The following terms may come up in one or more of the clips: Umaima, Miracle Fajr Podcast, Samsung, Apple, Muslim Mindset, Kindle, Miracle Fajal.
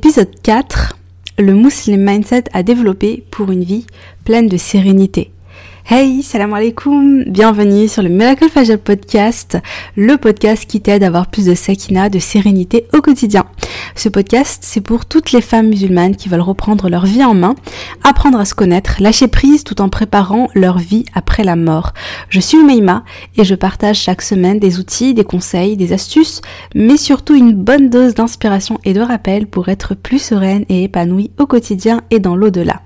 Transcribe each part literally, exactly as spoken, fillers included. Épisode quatre, le Muslim Mindset à développer pour une vie pleine de sérénité. Hey, salam alaikum, bienvenue sur le Miracle Fajr Podcast, le podcast qui t'aide à avoir plus de sakina, de sérénité au quotidien. Ce podcast, c'est pour toutes les femmes musulmanes qui veulent reprendre leur vie en main, apprendre à se connaître, lâcher prise tout en préparant leur vie après la mort. Je suis Umaima et je partage chaque semaine des outils, des conseils, des astuces, mais surtout une bonne dose d'inspiration et de rappel pour être plus sereine et épanouie au quotidien et dans l'au-delà.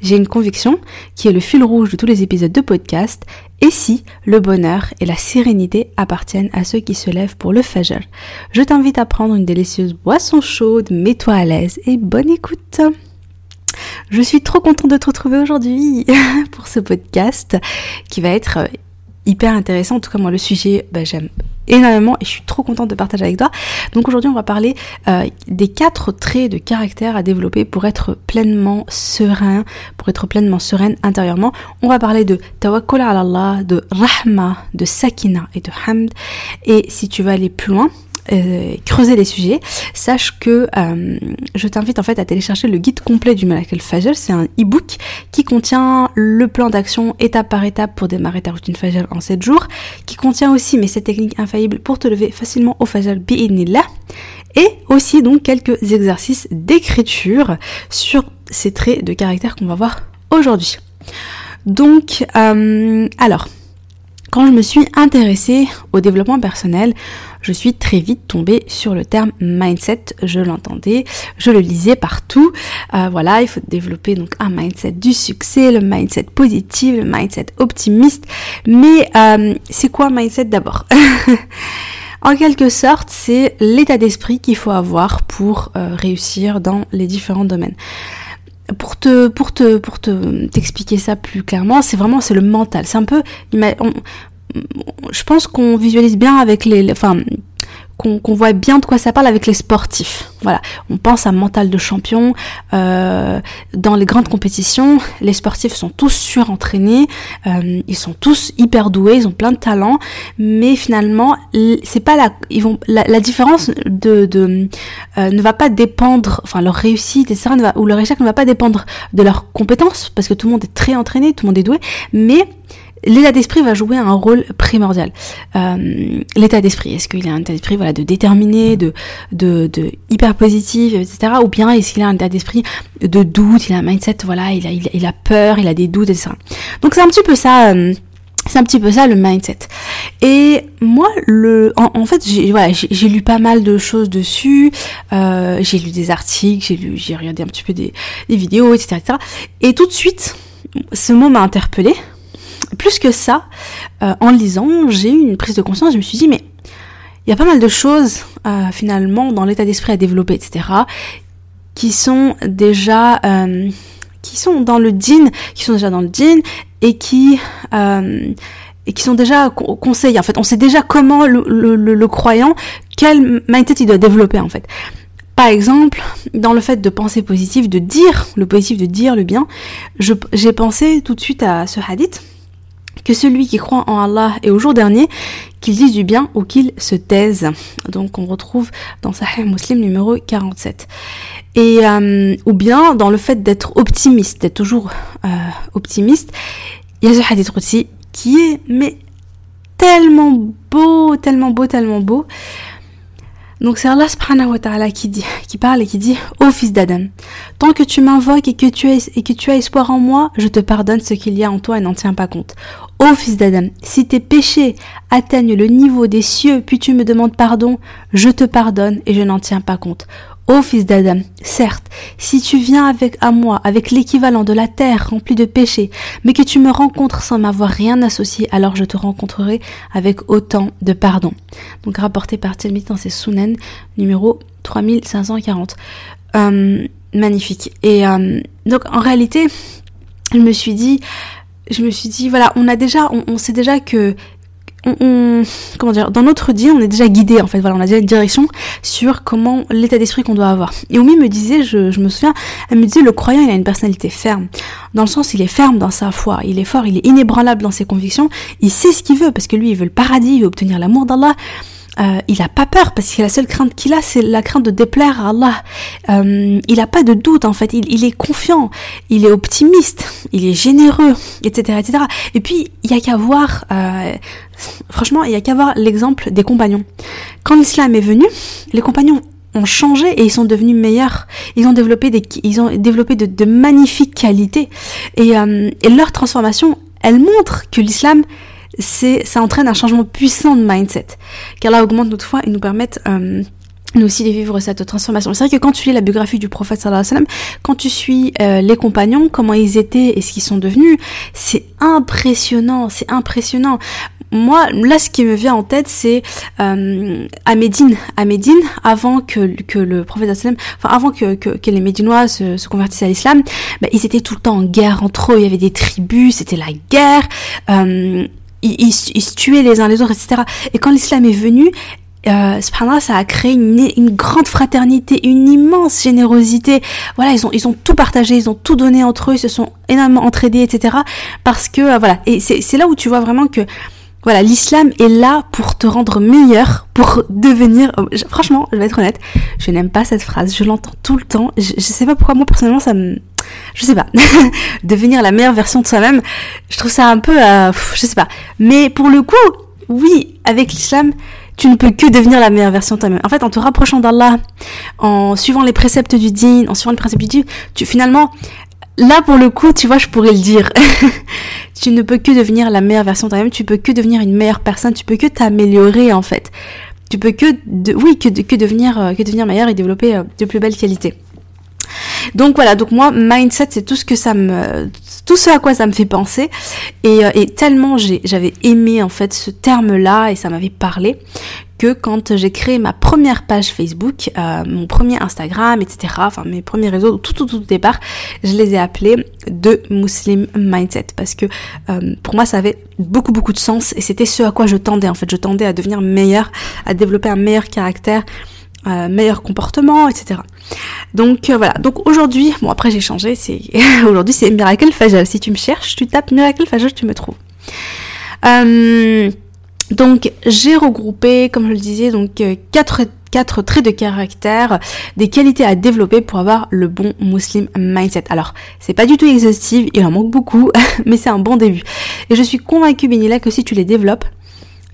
J'ai une conviction qui est le fil rouge de tous les épisodes de podcast. Et si le bonheur et la sérénité appartiennent à ceux qui se lèvent pour le Fajr? Je t'invite à prendre une délicieuse boisson chaude, mets-toi à l'aise et bonne écoute. Je suis trop contente de te retrouver aujourd'hui pour ce podcast qui va être hyper intéressant. En tout cas, moi, le sujet, bah, j'aime énormément et je suis trop contente de partager avec toi. Donc aujourd'hui, on va parler euh, des quatre traits de caractère à développer pour être pleinement serein, pour être pleinement sereine intérieurement. On va parler de tawakkul ala Allah, de rahma, de sakina et de hamd. Et si tu veux aller plus loin, Euh, creuser les sujets, sache que euh, je t'invite en fait à télécharger le guide complet du Miracle Fajr. C'est un e-book qui contient le plan d'action étape par étape pour démarrer ta routine Fajr en sept jours, qui contient aussi mes sept techniques infaillibles pour te lever facilement au Fajr bi'idnillah, et aussi donc quelques exercices d'écriture sur ces traits de caractère qu'on va voir aujourd'hui. Donc, euh, alors... Quand je me suis intéressée au développement personnel, je suis très vite tombée sur le terme mindset. Je l'entendais, je le lisais partout. Euh, voilà, il faut développer donc un mindset du succès, le mindset positif, le mindset optimiste. Mais euh, c'est quoi mindset d'abord ? En quelque sorte, c'est l'état d'esprit qu'il faut avoir pour euh, réussir dans les différents domaines. Pour te, pour te, pour te, t'expliquer ça plus clairement, c'est vraiment, c'est le mental. C'est un peu, on, je pense qu'on visualise bien avec les, les enfin, qu'on, qu'on voit bien de quoi ça parle avec les sportifs. Voilà. On pense à mental de champion, euh, dans les grandes compétitions, les sportifs sont tous surentraînés, euh, ils sont tous hyper doués, ils ont plein de talents, mais finalement, c'est pas la, ils vont, la, la différence de, de, euh, ne va pas dépendre, enfin, leur réussite, et cetera, ne va, ou leur échec ne va pas dépendre de leurs compétences, parce que tout le monde est très entraîné, tout le monde est doué, mais, l'état d'esprit va jouer un rôle primordial. Euh, l'état d'esprit, est-ce qu'il a un état d'esprit voilà, de déterminé, de, de, de hyper positif, et cetera. Ou bien est-ce qu'il a un état d'esprit de doute, il a un mindset, voilà, il a, il, il a peur, il a des doutes, et cetera. Donc c'est un petit peu ça, euh, c'est un petit peu ça le mindset. Et moi, le, en, en fait, j'ai, voilà, j'ai, j'ai lu pas mal de choses dessus. Euh, j'ai lu des articles, j'ai lu, j'ai regardé un petit peu des, des vidéos, et cetera, et cetera. Et tout de suite, ce mot m'a interpellée. Plus que ça, euh, en lisant, j'ai eu une prise de conscience, je me suis dit, mais il y a pas mal de choses, euh, finalement, dans l'état d'esprit à développer, et cetera, qui sont déjà, euh, qui sont dans le dîn, qui sont déjà dans le dîn, et qui, euh, et qui sont déjà conseillés. En fait, on sait déjà comment le, le, le, le croyant, quel mindset il doit développer, en fait. Par exemple, dans le fait de penser positif, de dire le positif, de dire le bien, je, j'ai pensé tout de suite à ce hadith, que celui qui croit en Allah et au jour dernier, qu'il dise du bien ou qu'il se taise. Donc on retrouve dans Sahih Muslim numéro quarante-sept. Et euh, ou bien dans le fait d'être optimiste, d'être toujours euh, optimiste, il y a ce hadith aussi qui est mais tellement beau, tellement beau, tellement beau. Donc c'est Allah subhanahu wa ta'ala qui dit, qui parle et qui dit « Ô fils d'Adam, tant que tu m'invoques et que tu, es, et que tu as espoir en moi, je te pardonne ce qu'il y a en toi et n'en tiens pas compte. Ô fils d'Adam, si tes péchés atteignent le niveau des cieux, puis tu me demandes pardon, je te pardonne et je n'en tiens pas compte. Ô fils d'Adam, certes, si tu viens avec à moi avec l'équivalent de la terre remplie de péchés, mais que tu me rencontres sans m'avoir rien associé, alors je te rencontrerai avec autant de pardon. » Donc rapporté par Tirmidhi dans ses Sunan numéro trois mille cinq cent quarante. Euh, magnifique. Et euh, donc en réalité, je me suis dit, je me suis dit voilà, on a déjà, on, on sait déjà que On, on, comment dire, dans notre dîn, on est déjà guidé en fait, voilà, on a déjà une direction sur comment l'état d'esprit qu'on doit avoir. Et Oumi me disait, je, je me souviens, elle me disait, le croyant il a une personnalité ferme, dans le sens il est ferme dans sa foi, il est fort, il est inébranlable dans ses convictions, il sait ce qu'il veut, parce que lui il veut le paradis, il veut obtenir l'amour d'Allah, euh, il n'a pas peur, parce que la seule crainte qu'il a, c'est la crainte de déplaire à Allah. Euh, il n'a pas de doute, en fait. Il, il est confiant, il est optimiste, il est généreux, et cetera, et cetera. Et puis, il n'y a qu'à voir... Euh, franchement, il n'y a qu'à voir l'exemple des compagnons. Quand l'islam est venu, les compagnons ont changé et ils sont devenus meilleurs. Ils ont développé des, ils ont développé de, de magnifiques qualités. Et, euh, et leur transformation, elle montre que l'islam... C'est, ça entraîne un changement puissant de mindset. Car là, augmente notre foi et nous permettent, euh, nous aussi, de vivre cette transformation. C'est vrai que quand tu lis la biographie du prophète, sallallahu alayhi wa sallam, quand tu suis euh, les compagnons, comment ils étaient et ce qu'ils sont devenus, c'est impressionnant, c'est impressionnant. Moi, là, ce qui me vient en tête, c'est euh, à Médine, à Médine, avant que que le prophète sallam, enfin avant que, que que les Médinois se, se convertissent à l'islam, bah, ils étaient tout le temps en guerre entre eux. Il y avait des tribus, c'était la guerre. Euh, Ils, ils, ils se tuaient les uns les autres, et cetera. Et quand l'islam est venu, euh, subhanallah, ça a créé une, une grande fraternité, une immense générosité. Voilà, ils ont, ils ont tout partagé, ils ont tout donné entre eux, ils se sont énormément entraidés, et cetera. Parce que, euh, voilà. Et c'est, c'est là où tu vois vraiment que, voilà, l'islam est là pour te rendre meilleur, pour devenir... Franchement, je vais être honnête, je n'aime pas cette phrase, je l'entends tout le temps. Je, je sais pas pourquoi, moi, personnellement, ça me... Je sais pas, devenir la meilleure version de soi-même, je trouve ça un peu, euh, je sais pas. Mais pour le coup, oui, avec l'islam, tu ne peux que devenir la meilleure version de toi-même. En fait, en te rapprochant d'Allah, en suivant les préceptes du dîn, en suivant les principes du dîn, tu finalement, là pour le coup, tu vois, je pourrais le dire. Tu ne peux que devenir la meilleure version de toi-même, tu peux que devenir une meilleure personne, tu peux que t'améliorer en fait. Tu peux que, de, oui, que, que devenir, euh, que devenir meilleur et développer euh, de plus belles qualités. Donc voilà, donc moi, mindset, c'est tout ce que ça me, tout ce à quoi ça me fait penser, et, et tellement j'ai, j'avais aimé en fait ce terme-là et ça m'avait parlé que quand j'ai créé ma première page Facebook, euh, mon premier Instagram, et cetera, enfin mes premiers réseaux, tout tout tout départ, je les ai appelés de Muslim Mindset parce que euh, pour moi ça avait beaucoup beaucoup de sens et c'était ce à quoi je tendais en fait, je tendais à devenir meilleure, à développer un meilleur caractère. Euh, meilleur comportement, et cetera. Donc euh, voilà, donc aujourd'hui, bon après j'ai changé, c'est aujourd'hui c'est Miracle Fajal. Si tu me cherches, tu tapes Miracle Fajal, tu me trouves. Euh, donc j'ai regroupé, comme je le disais, donc quatre quatre traits de caractère, des qualités à développer pour avoir le bon Muslim Mindset. Alors, c'est pas du tout exhaustif, il en manque beaucoup, mais c'est un bon début. Et je suis convaincue, Benila, que si tu les développes,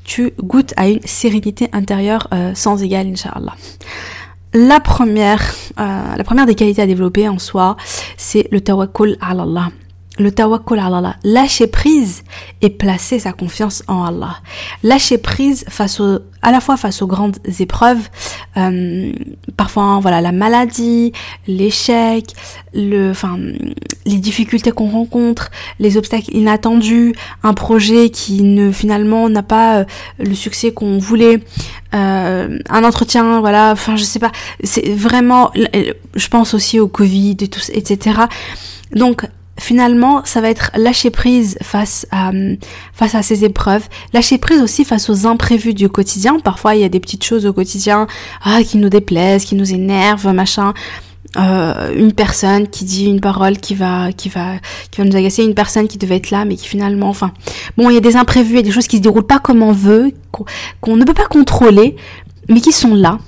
tu goûtes à une sérénité intérieure euh, sans égale, Inch'Allah. La première, euh, la première des qualités à développer en soi, c'est le tawakkul ala Allah. Le tawakkul ala Allah. Lâcher prise et placer sa confiance en Allah. Lâcher prise face au, à la fois face aux grandes épreuves, euh, parfois, voilà, la maladie, l'échec, le, enfin, les difficultés qu'on rencontre, les obstacles inattendus, un projet qui ne, finalement, n'a pas le succès qu'on voulait, euh, un entretien, voilà, enfin, je sais pas, c'est vraiment, je pense aussi au Covid et tout, et cetera. Donc, finalement, ça va être lâcher prise face à face à ces épreuves, lâcher prise aussi face aux imprévus du quotidien. Parfois, il y a des petites choses au quotidien ah, qui nous déplaisent, qui nous énervent, machin. Euh, une personne qui dit une parole qui va qui va qui va nous agacer, une personne qui devait être là mais qui finalement, enfin bon, il y a des imprévus, il y a des choses qui se déroulent pas comme on veut, qu'on, qu'on ne peut pas contrôler, mais qui sont là.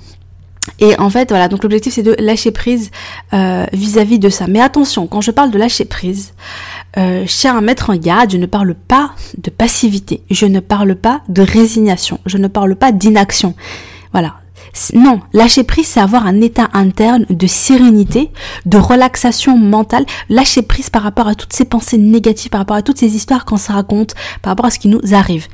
Et en fait, voilà, donc l'objectif c'est de lâcher prise euh, vis-à-vis de ça. Mais attention, quand je parle de lâcher prise, euh, je tiens à mettre en garde, je ne parle pas de passivité, je ne parle pas de résignation, je ne parle pas d'inaction. Voilà. Non, lâcher prise c'est avoir un état interne de sérénité, de relaxation mentale, lâcher prise par rapport à toutes ces pensées négatives, par rapport à toutes ces histoires qu'on se raconte, par rapport à ce qui nous arrive.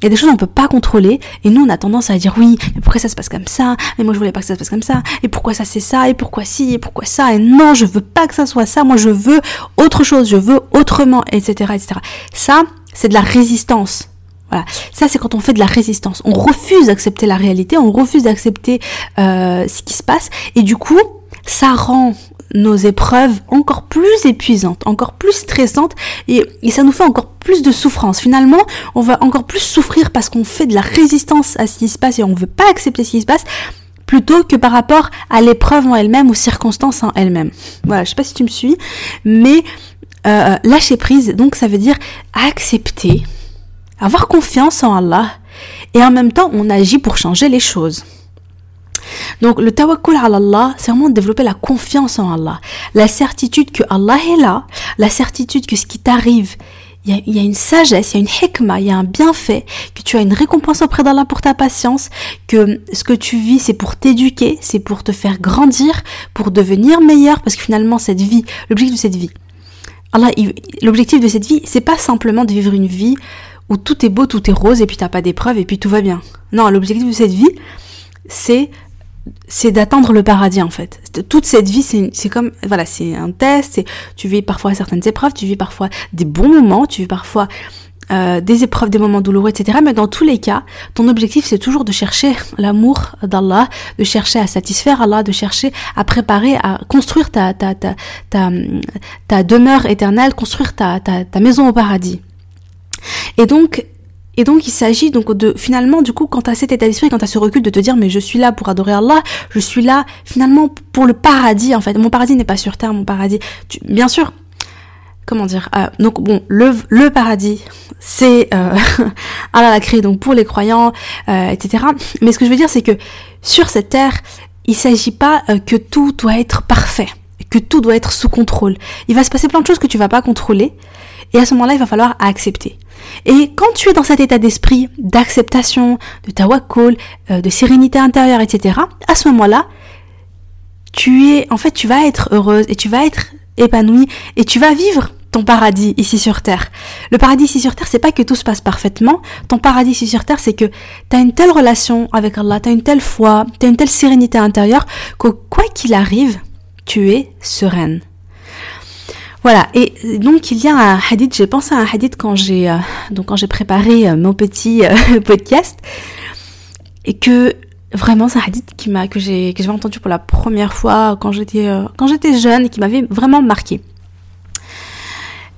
Il y a des choses qu'on peut pas contrôler, et nous on a tendance à dire oui, mais pourquoi ça se passe comme ça, mais moi je voulais pas que ça se passe comme ça, et pourquoi ça c'est ça, et pourquoi si, et pourquoi ça, et non je veux pas que ça soit ça, moi je veux autre chose, je veux autrement, et cetera, et cetera. Ça, c'est de la résistance. Voilà, ça c'est quand on fait de la résistance, on refuse d'accepter la réalité, on refuse d'accepter euh, ce qui se passe, et du coup, ça rend nos épreuves encore plus épuisantes, encore plus stressantes, et, et ça nous fait encore plus de souffrance. Finalement, on va encore plus souffrir parce qu'on fait de la résistance à ce qui se passe et on veut pas accepter ce qui se passe, plutôt que par rapport à l'épreuve en elle-même, aux circonstances en elle-même. Voilà, je sais pas si tu me suis, mais euh, lâcher prise, donc ça veut dire accepter, avoir confiance en Allah et en même temps on agit pour changer les choses. Donc le tawakkul ala Allah, c'est vraiment de développer la confiance en Allah, la certitude que Allah est là, la certitude que ce qui t'arrive, il y a, il y a une sagesse, il y a une hikma, il y a un bienfait, que tu as une récompense auprès d'Allah pour ta patience, que ce que tu vis c'est pour t'éduquer, c'est pour te faire grandir, pour devenir meilleur, parce que finalement cette vie, l'objectif de cette vie, Allah, il, l'objectif de cette vie, c'est pas simplement de vivre une vie où tout est beau, tout est rose et puis t'as pas d'épreuves et puis tout va bien. Non, l'objectif de cette vie, c'est c'est d'atteindre le paradis en fait. Toute cette vie, c'est, c'est comme voilà, c'est un test. C'est, tu vis parfois certaines épreuves, tu vis parfois des bons moments, tu vis parfois euh, des épreuves, des moments douloureux, et cetera. Mais dans tous les cas, ton objectif, c'est toujours de chercher l'amour d'Allah, de chercher à satisfaire Allah, de chercher à préparer, à construire ta ta ta ta, ta, ta demeure éternelle, construire ta, ta ta maison au paradis. Et donc Et donc, il s'agit donc de, finalement, du coup, quand t'as cet état d'esprit, quand t'as ce recul de te dire, mais je suis là pour adorer Allah, je suis là, finalement, pour le paradis, en fait. Mon paradis n'est pas sur terre, mon paradis, tu, bien sûr, comment dire, euh, donc, bon, le, le paradis, c'est, euh, Allah l'a créé, donc, pour les croyants, euh, et cetera. Mais ce que je veux dire, c'est que, sur cette terre, il s'agit pas euh, que tout doit être parfait, que tout doit être sous contrôle. Il va se passer plein de choses que tu vas pas contrôler, et à ce moment-là, il va falloir accepter. Et quand tu es dans cet état d'esprit d'acceptation, de tawakkul, euh, de sérénité intérieure, et cetera, à ce moment-là, tu es, en fait, tu vas être heureuse et tu vas être épanouie et tu vas vivre ton paradis ici sur terre. Le paradis ici sur terre, c'est pas que tout se passe parfaitement. Ton paradis ici sur terre, c'est que t'as une telle relation avec Allah, t'as une telle foi, t'as une telle sérénité intérieure que quoi qu'il arrive, tu es sereine. Voilà, et donc il y a un hadith, j'ai pensé à un hadith quand j'ai, euh, donc quand j'ai préparé euh, mon petit euh, podcast, et que vraiment c'est un hadith qui m'a, que, j'ai, que j'avais entendu pour la première fois quand j'étais, euh, quand j'étais jeune, et qui m'avait vraiment marqué.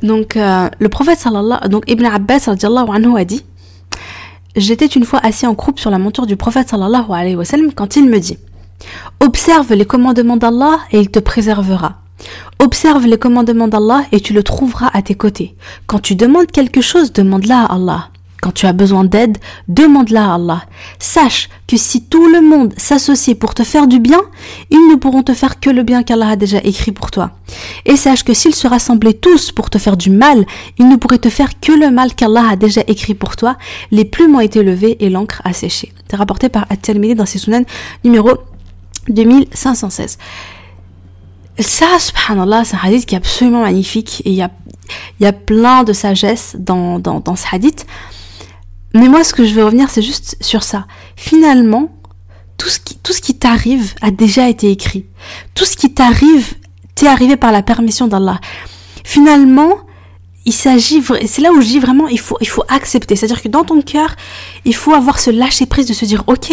Donc euh, le prophète sallallahu, donc Ibn Abbas radiallahu anhu a dit, j'étais une fois assis en croupe sur la monture du prophète sallallahu alayhi wa sallam quand il me dit, observe les commandements d'Allah et il te préservera. Observe les commandements d'Allah et tu le trouveras à tes côtés. Quand tu demandes quelque chose, demande-la à Allah. Quand tu as besoin d'aide, demande-la à Allah. Sache que si tout le monde s'associe pour te faire du bien, ils ne pourront te faire que le bien qu'Allah a déjà écrit pour toi. Et sache que s'ils se rassemblaient tous pour te faire du mal, ils ne pourraient te faire que le mal qu'Allah a déjà écrit pour toi. Les plumes ont été levées et l'encre a séché. C'est rapporté par At-Tirmidhi dans ses Sunan numéro deux mille cinq cent seize. Ça, subhanallah, c'est un hadith qui est absolument magnifique et il y a, il y a plein de sagesse dans, dans, dans ce hadith. Mais moi, ce que je veux revenir, c'est juste sur ça. Finalement, tout ce qui, tout ce qui t'arrive a déjà été écrit. Tout ce qui t'arrive, t'est arrivé par la permission d'Allah. Finalement, il s'agit, c'est là où je dis vraiment, il faut, il faut accepter. C'est-à-dire que dans ton cœur, il faut avoir ce lâcher prise de se dire, ok,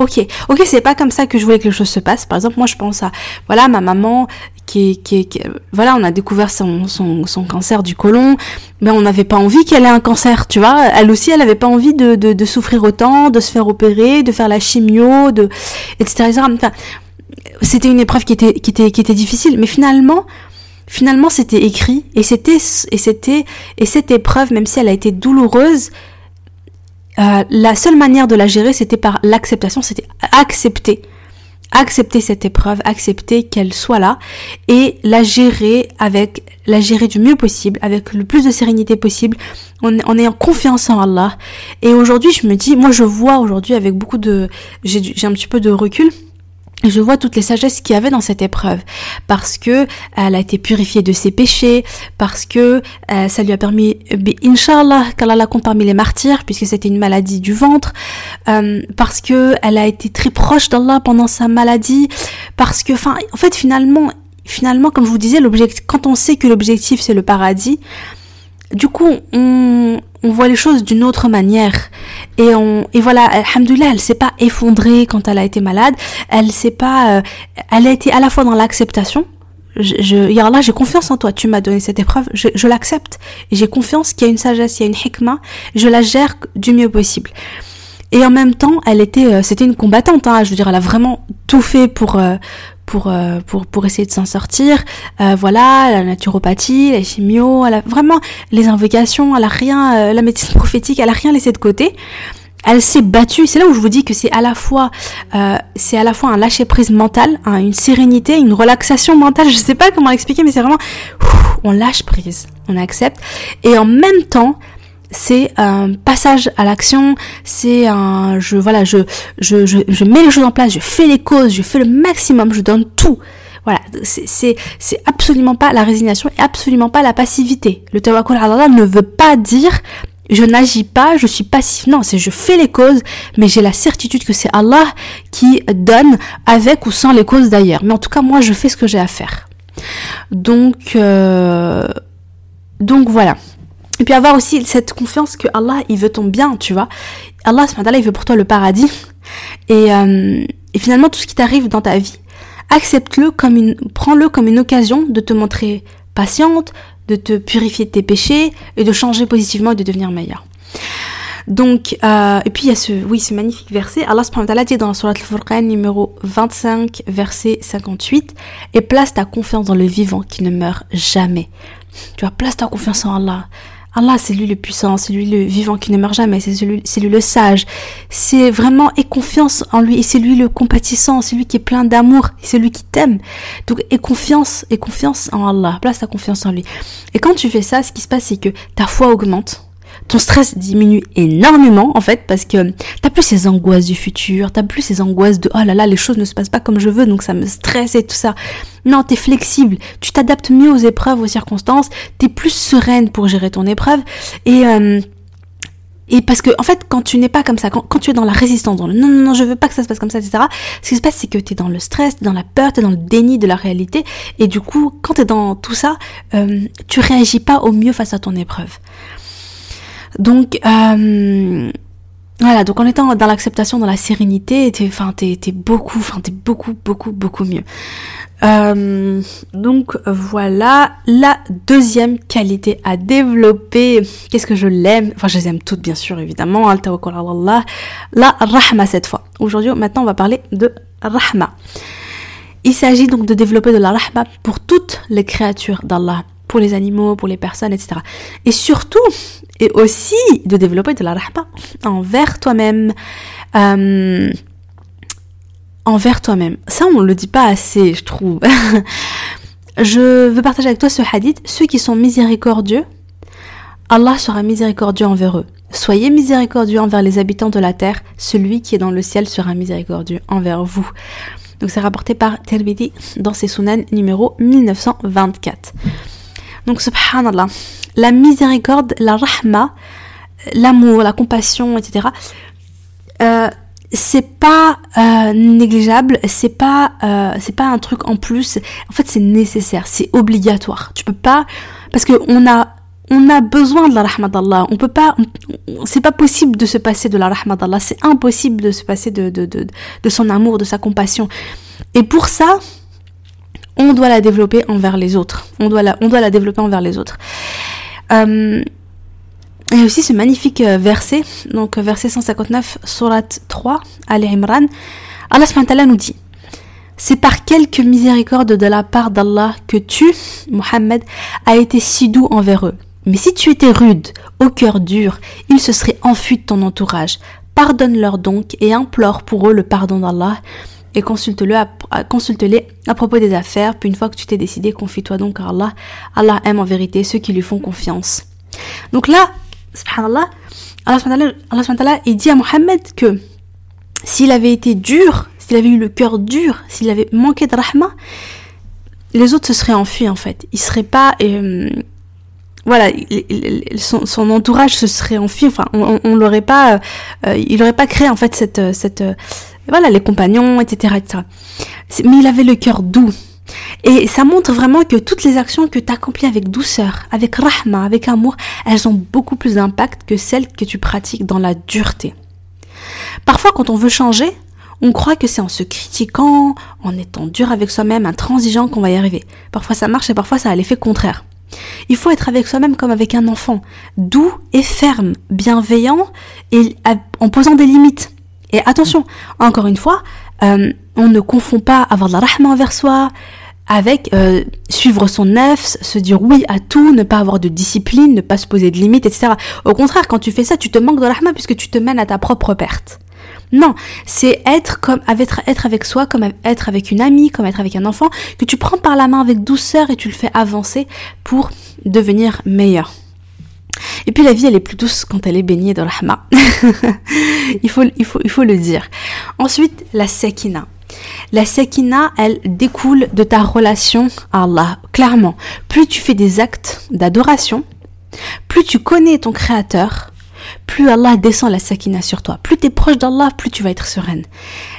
Ok, ok, c'est pas comme ça que je voulais que les choses se passent. Par exemple, moi, je pense à, voilà, ma maman qui, qui, qui voilà, on a découvert son, son, son cancer du côlon, mais on n'avait pas envie qu'elle ait un cancer, tu vois. Elle aussi, elle n'avait pas envie de, de, de souffrir autant, de se faire opérer, de faire la chimio, de, et cetera, et cetera. Enfin, c'était une épreuve qui était, qui était, qui était difficile, mais finalement, finalement, c'était écrit et c'était, et c'était, et cette épreuve, même si elle a été douloureuse. Euh, la seule manière de la gérer, c'était par l'acceptation, c'était accepter, accepter cette épreuve, accepter qu'elle soit là et la gérer avec, la gérer du mieux possible, avec le plus de sérénité possible, en, en ayant confiance en Allah. Et aujourd'hui, je me dis, moi, je vois aujourd'hui avec beaucoup de, j'ai, du, j'ai un petit peu de recul. Je vois toutes les sagesses qu'il y avait dans cette épreuve, parce que elle a été purifiée de ses péchés, parce que euh, ça lui a permis, Inch'Allah, qu'Allah la compte parmi les martyrs, puisque c'était une maladie du ventre, euh, parce que elle a été très proche d'Allah pendant sa maladie, parce que, enfin, en fait, finalement, finalement, comme je vous disais, l'objectif, quand on sait que l'objectif c'est le paradis, du coup, on, on voit les choses d'une autre manière. Et on, et voilà, alhamdoulilah, elle s'est pas effondrée quand elle a été malade. Elle s'est pas, euh, elle a été à la fois dans l'acceptation. Je, je, ya Allah, j'ai confiance en toi. Tu m'as donné cette épreuve. Je, je l'accepte. J'ai confiance qu'il y a une sagesse, il y a une hikma. Je la gère du mieux possible. Et en même temps, elle était, euh, c'était une combattante, hein. Je veux dire, elle a vraiment tout fait pour, euh, pour euh, pour pour essayer de s'en sortir, euh, voilà, la naturopathie, la chimio, elle a vraiment les invocations, elle a rien, euh, la médecine prophétique, elle a rien laissé de côté. Elle s'est battue. C'est là où je vous dis que c'est à la fois, euh, c'est à la fois un lâcher prise mental, hein, une sérénité, une relaxation mentale. Je sais pas comment l'expliquer, mais c'est vraiment, ouf, on lâche prise, on accepte. Et en même temps, c'est un passage à l'action. C'est un, je voilà, je, je, je, je mets les choses en place, je fais les causes, je fais le maximum, je donne tout. Voilà, c'est, c'est, c'est absolument pas la résignation et absolument pas la passivité. Le tawakkul ala Allah ne veut pas dire je n'agis pas, je suis passif. Non, c'est je fais les causes, mais j'ai la certitude que c'est Allah qui donne avec ou sans les causes d'ailleurs. Mais en tout cas, moi, je fais ce que j'ai à faire. Donc, euh, donc voilà. Et puis avoir aussi cette confiance que Allah, il veut ton bien, tu vois. Allah, il veut pour toi le paradis. Et, euh, et finalement, tout ce qui t'arrive dans ta vie, accepte-le comme une, prends-le comme une occasion de te montrer patiente, de te purifier de tes péchés et de changer positivement et de devenir meilleur. Donc, euh, et puis il y a ce, oui, ce magnifique verset. Allah subhanahu wa ta'ala dit dans la sourate Al-Furqan numéro vingt-cinq, verset cinquante-huit, et place ta confiance dans le vivant qui ne meurt jamais. Tu vois, place ta confiance en Allah. Allah, c'est lui le puissant, c'est lui le vivant qui ne meurt jamais, c'est lui, c'est lui le sage. C'est vraiment, aie confiance en lui, et c'est lui le compatissant, c'est lui qui est plein d'amour, c'est lui qui t'aime. Donc, aie confiance, aie confiance en Allah, place ta confiance en lui. Et quand tu fais ça, ce qui se passe, c'est que ta foi augmente, ton stress diminue énormément, en fait, parce que t'as plus ces angoisses du futur, t'as plus ces angoisses de « oh là là, les choses ne se passent pas comme je veux, donc ça me stresse et tout ça ». Non, t'es flexible, tu t'adaptes mieux aux épreuves, aux circonstances, t'es plus sereine pour gérer ton épreuve, et euh, et parce que en fait, quand tu n'es pas comme ça, quand, quand tu es dans la résistance, dans le non non non, je veux pas que ça se passe comme ça, et cetera. Ce qui se passe, c'est que t'es dans le stress, t'es dans la peur, t'es dans le déni de la réalité, et du coup, quand t'es dans tout ça, euh, tu réagis pas au mieux face à ton épreuve. Donc euh, voilà, donc en étant dans l'acceptation, dans la sérénité, t'es, enfin t'es, t'es beaucoup, enfin t'es beaucoup, beaucoup, beaucoup mieux. Euh, donc voilà la deuxième qualité à développer. Qu'est-ce que je l'aime? Enfin, je les aime toutes, bien sûr, évidemment. Al tawakkul ala Allah, la rahma cette fois. Aujourd'hui, maintenant, on va parler de rahma. Il s'agit donc de développer de la rahma pour toutes les créatures d'Allah, pour les animaux, pour les personnes, et cetera. Et surtout, et aussi de développer de la rahma envers toi-même, euh, envers toi-même. Ça, on ne le dit pas assez, je trouve. Je veux partager avec toi ce hadith. Ceux qui sont miséricordieux, Allah sera miséricordieux envers eux. Soyez miséricordieux envers les habitants de la terre. Celui qui est dans le ciel sera miséricordieux envers vous. Donc, c'est rapporté par Tirmidhi dans ses Sunan numéro mille neuf cent vingt-quatre. Donc, subhanallah, la miséricorde, la rahma, l'amour, la compassion, et cetera. Euh, c'est pas euh, négligeable, c'est pas, euh, c'est pas un truc en plus. En fait, c'est nécessaire, c'est obligatoire. Tu peux pas, parce que on a, on a besoin de la rahma d'Allah. On peut pas, on, c'est pas possible de se passer de la rahma d'Allah. C'est impossible de se passer de, de, de, de son amour, de sa compassion. Et pour ça, on doit la développer envers les autres. On doit la, on doit la développer envers les autres. Euh, et aussi ce magnifique verset, donc verset cent cinquante-neuf, surat trois, Ali Imran. Allah subhanahu wa ta'ala nous dit: c'est par quelque miséricorde de la part d'Allah que tu, Mohammed, as été si doux envers eux. Mais si tu étais rude, au cœur dur, ils se seraient enfuis de ton entourage. Pardonne-leur donc et implore pour eux le pardon d'Allah. Et consulte-le à, consulte-les à propos des affaires. Puis une fois que tu t'es décidé, confie-toi donc à Allah. Allah aime en vérité ceux qui lui font confiance. Donc là, subhanallah, Allah subhanallah, Allah subhanallah, il dit à Mohammed que s'il avait été dur, s'il avait eu le cœur dur, s'il avait manqué de rahma, les autres se seraient enfuis en fait. Ils seraient pas... Euh, voilà, il, il, son, son entourage se serait enfui. Enfin, on, on, on l'aurait pas... Euh, il n'aurait pas créé en fait cette... cette voilà, les compagnons, et cetera, et cetera. Mais il avait le cœur doux. Et ça montre vraiment que toutes les actions que tu accomplis avec douceur, avec rahma, avec amour, elles ont beaucoup plus d'impact que celles que tu pratiques dans la dureté. Parfois, quand on veut changer, on croit que c'est en se critiquant, en étant dur avec soi-même, intransigeant, qu'on va y arriver. Parfois, ça marche et parfois, ça a l'effet contraire. Il faut être avec soi-même comme avec un enfant, doux et ferme, bienveillant et en posant des limites. Et attention, encore une fois, euh, on ne confond pas avoir de la rahma envers soi, avec euh, suivre son nefs, se dire oui à tout, ne pas avoir de discipline, ne pas se poser de limites, et cetera. Au contraire, quand tu fais ça, tu te manques de rahma puisque tu te mènes à ta propre perte. Non, c'est être comme être, être avec soi, comme être avec une amie, comme être avec un enfant, que tu prends par la main avec douceur et tu le fais avancer pour devenir meilleur. Et puis la vie, elle est plus douce quand elle est baignée dans le rahma. il, faut, il, faut, il faut le dire. Ensuite, la sakina. La sakina, elle découle de ta relation à Allah, clairement. Plus tu fais des actes d'adoration, plus tu connais ton créateur, plus Allah descend la sakina sur toi. Plus tu es proche d'Allah, plus tu vas être sereine.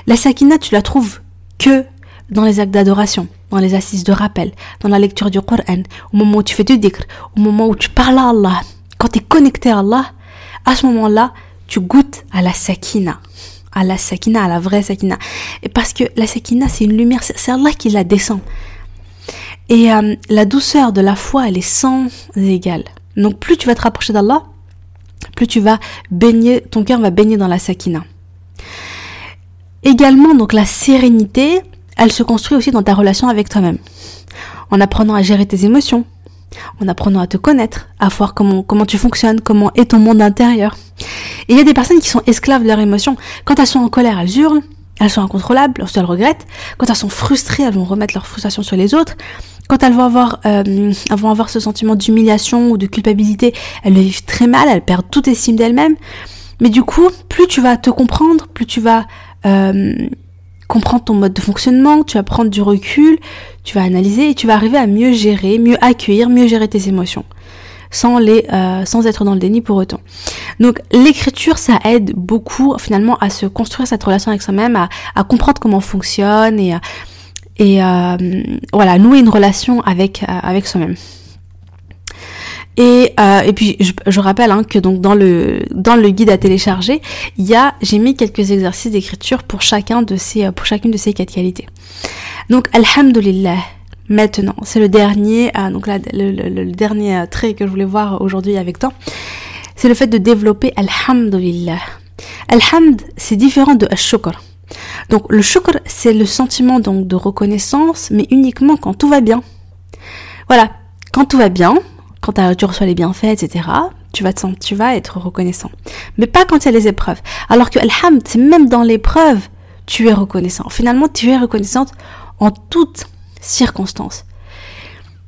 La sakina, tu la trouves que dans les actes d'adoration, dans les assises de rappel, dans la lecture du Coran, au moment où tu fais du dhikr, au moment où tu parles à Allah. Quand tu es connecté à Allah, à ce moment-là, tu goûtes à la sakina. À la sakina, à la vraie sakina. Et parce que la sakina, c'est une lumière, c'est Allah qui la descend. Et euh, la douceur de la foi, elle est sans égale. Donc plus tu vas te rapprocher d'Allah, plus tu vas baigner, ton cœur va baigner dans la sakina. Également, donc la sérénité, elle se construit aussi dans ta relation avec toi-même. En apprenant à gérer tes émotions, en apprenant à te connaître, à voir comment, comment tu fonctionnes, comment est ton monde intérieur. Et il y a des personnes qui sont esclaves de leurs émotions. Quand elles sont en colère, elles hurlent, elles sont incontrôlables, elles regrettent. Quand elles sont frustrées, elles vont remettre leur frustration sur les autres. Quand elles vont avoir, euh, elles vont avoir ce sentiment d'humiliation ou de culpabilité, elles le vivent très mal, elles perdent toute estime d'elles-mêmes. Mais du coup, plus tu vas te comprendre, plus tu vas euh, comprendre ton mode de fonctionnement, tu vas prendre du recul, tu vas analyser et tu vas arriver à mieux gérer, mieux accueillir, mieux gérer tes émotions. Sans les, euh, sans être dans le déni pour autant. Donc l'écriture, ça aide beaucoup finalement à se construire cette relation avec soi-même, à, à comprendre comment on fonctionne et, et euh, voilà, nouer une relation avec euh, avec soi-même. Et euh, et puis je, je rappelle hein, que donc dans le dans le guide à télécharger, il y a j'ai mis quelques exercices d'écriture pour chacun de ces pour chacune de ces quatre qualités. Donc alhamdulillah. Maintenant, c'est le dernier, ah, donc là, le, le, le dernier trait que je voulais voir aujourd'hui avec toi, c'est le fait de développer Alhamdulillah. Alhamd, c'est différent de Ash-Shukr. Donc le Shukr, c'est le sentiment donc de reconnaissance, mais uniquement quand tout va bien. Voilà, quand tout va bien, quand tu reçois les bienfaits, et cetera, tu vas, te, tu vas être reconnaissant. Mais pas quand il y a les épreuves. Alors que Alhamd, c'est même dans l'épreuve, tu es reconnaissant. Finalement, tu es reconnaissante en toute circonstances.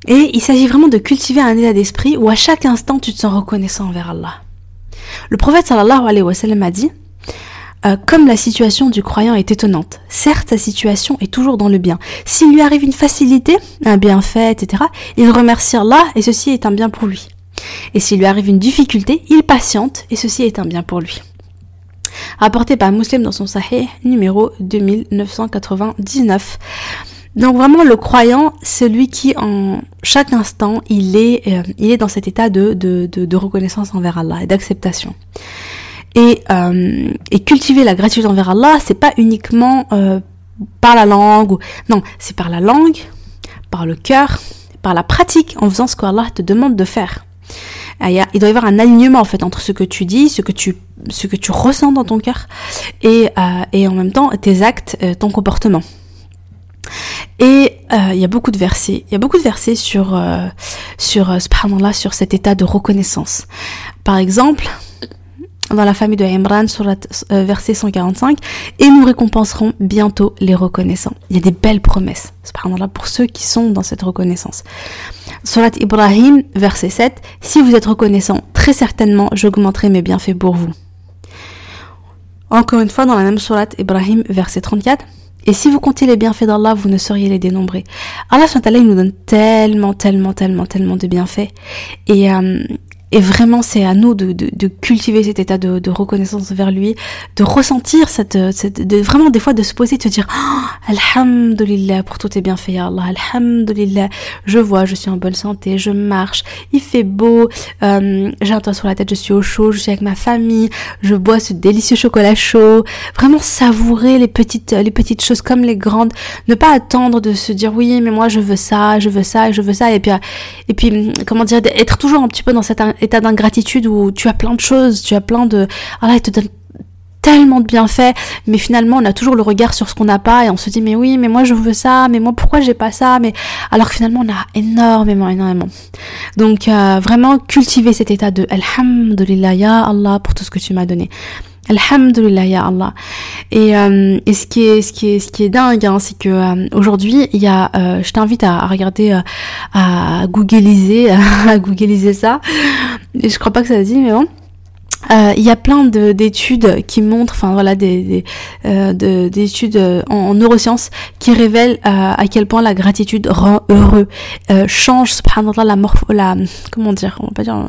Et il s'agit vraiment de cultiver un état d'esprit où à chaque instant tu te sens reconnaissant envers Allah. Le prophète sallallahu alayhi wa sallam a dit euh, comme la situation du croyant est étonnante, certes sa situation est toujours dans le bien. S'il lui arrive une facilité, un bienfait, et cetera, il remercie Allah et ceci est un bien pour lui. Et s'il lui arrive une difficulté, il patiente et ceci est un bien pour lui. Rapporté par Muslim dans son Sahih numéro deux mille neuf cent quatre-vingt-dix-neuf. Donc vraiment le croyant, celui qui en chaque instant, il est, euh, il est dans cet état de, de, de, de reconnaissance envers Allah et d'acceptation. Et, euh, et cultiver la gratitude envers Allah, c'est pas uniquement euh, par la langue, ou... non, c'est par la langue, par le cœur, par la pratique, en faisant ce qu'Allah te demande de faire. Il doit y avoir un alignement en fait entre ce que tu dis, ce que tu, ce que tu ressens dans ton cœur, et, euh, et en même temps tes actes, euh, ton comportement. Et euh, il y a beaucoup de versets, il y a beaucoup de versets sur euh, sur euh, subhanallah, sur cet état de reconnaissance. Par exemple, dans la famille de Imran, surat, euh, verset cent quarante-cinq, et nous récompenserons bientôt les reconnaissants. Il y a des belles promesses, subhanallah, pour ceux qui sont dans cette reconnaissance. Surat Ibrahim, verset sept, si vous êtes reconnaissants, très certainement j'augmenterai mes bienfaits pour vous. Encore une fois, dans la même surat Ibrahim, verset trente-quatre. Et si vous comptiez les bienfaits d'Allah, vous ne sauriez les dénombrer. Allah subhanahu wa ta'ala nous donne tellement, tellement, tellement, tellement de bienfaits. Et, euh, et vraiment, c'est à nous de, de, de cultiver cet état de, de reconnaissance vers lui, de ressentir cette, cette de, vraiment des fois de se poser, de se dire oh, alhamdulillah pour tous tes bienfaits, ya Allah, alhamdulillah. Je vois, je suis en bonne santé, je marche, il fait beau, euh, j'ai un toit sur la tête, je suis au chaud, je suis avec ma famille, je bois ce délicieux chocolat chaud. Vraiment savourer les petites, les petites choses comme les grandes. Ne pas attendre de se dire oui, mais moi je veux ça, je veux ça, je veux ça. Et puis, et puis, comment dire, être toujours un petit peu dans cette état d'ingratitude où tu as plein de choses, tu as plein de... Allah, il te donne tellement de bienfaits, mais finalement on a toujours le regard sur ce qu'on n'a pas et on se dit mais oui, mais moi je veux ça, mais moi pourquoi j'ai pas ça, mais alors que finalement on a énormément, énormément. Donc euh, vraiment cultiver cet état de Alhamdulillah ya Allah pour tout ce que tu m'as donné. Alhamdulillah ya Allah. Et, euh, et ce qui est ce qui est ce qui est dingue, hein, c'est que euh, aujourd'hui il y a, euh, je t'invite à, à regarder, euh, à googliser, à googliser ça. Et je crois pas que ça se dit, mais bon. Il euh, y a plein de, d'études qui montrent, enfin voilà, des, des, euh, de, des études en, en neurosciences qui révèlent euh, à quel point la gratitude rend heureux, euh, change, subhanallah, la morpho, la, comment dire, on va pas dire,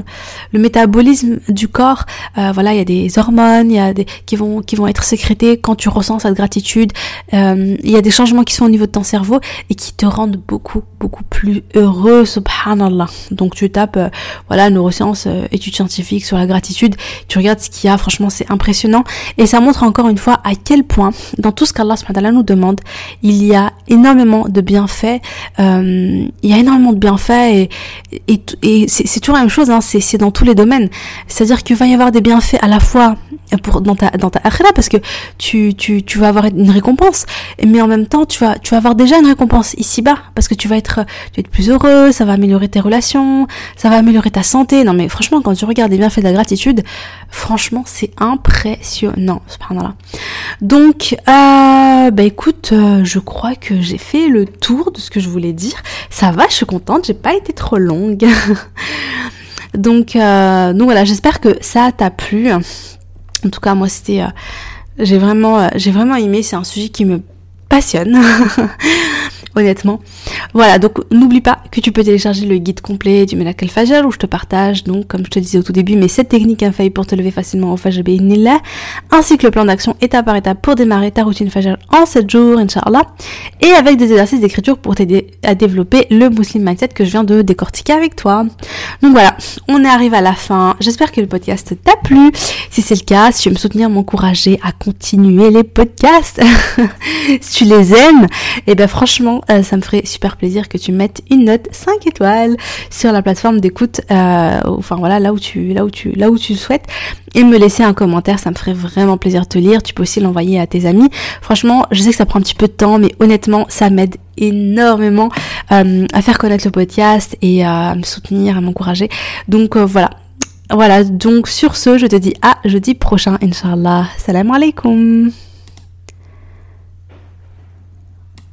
le métabolisme du corps. Euh, voilà, il y a des hormones, il y a des qui vont qui vont être sécrétées quand tu ressens cette gratitude. Il euh, y a des changements qui sont au niveau de ton cerveau et qui te rendent beaucoup beaucoup plus heureux, subhanallah. Donc tu tapes, euh, voilà, neurosciences, euh, études scientifiques sur la gratitude. Tu regardes ce qu'il y a, franchement c'est impressionnant et ça montre encore une fois à quel point dans tout ce qu'Allah nous demande il y a énormément de bienfaits, euh, il y a énormément de bienfaits et, et, et c'est, c'est toujours la même chose, hein, c'est, c'est dans tous les domaines, c'est-à-dire qu'il va y avoir des bienfaits à la fois pour, dans ta, dans ta akhira parce que tu, tu, tu vas avoir une récompense mais en même temps tu vas, tu vas avoir déjà une récompense ici-bas parce que tu vas, être, tu vas être plus heureux, ça va améliorer tes relations, ça va améliorer ta santé. Non mais franchement quand tu regardes les bienfaits de la gratitude, franchement, c'est impressionnant, subhanallah. Donc, euh, bah écoute, euh, je crois que j'ai fait le tour de ce que je voulais dire. Ça va, je suis contente, j'ai pas été trop longue. donc, euh, donc voilà, j'espère que ça t'a plu. En tout cas, moi, c'était, euh, j'ai vraiment, euh, j'ai vraiment aimé. C'est un sujet qui me passionne. Honnêtement. Voilà, donc n'oublie pas que tu peux télécharger le guide complet du Miracle Fajr où je te partage, donc comme je te disais au tout début, mes sept techniques infaillibles pour te lever facilement au Fajr bi'idhnillah, ainsi que le plan d'action étape par étape pour démarrer ta routine Fajr en sept jours, Inch'Allah, et avec des exercices d'écriture pour t'aider à développer le Muslim Mindset que je viens de décortiquer avec toi. Donc voilà, on est arrivé à la fin. J'espère que le podcast t'a plu. Si c'est le cas, si tu veux me soutenir, m'encourager à continuer les podcasts, si tu les aimes, et ben franchement, Euh, ça me ferait super plaisir que tu mettes une note cinq étoiles sur la plateforme d'écoute, euh, enfin voilà, là où tu là où tu là où tu souhaites, et me laisser un commentaire, ça me ferait vraiment plaisir de te lire. Tu peux aussi l'envoyer à tes amis. Franchement, je sais que ça prend un petit peu de temps, mais honnêtement, ça m'aide énormément euh, à faire connaître le podcast et à me soutenir, à m'encourager. Donc euh, voilà. Voilà, donc sur ce, je te dis à jeudi prochain, Inch'Allah. Salam alaikum.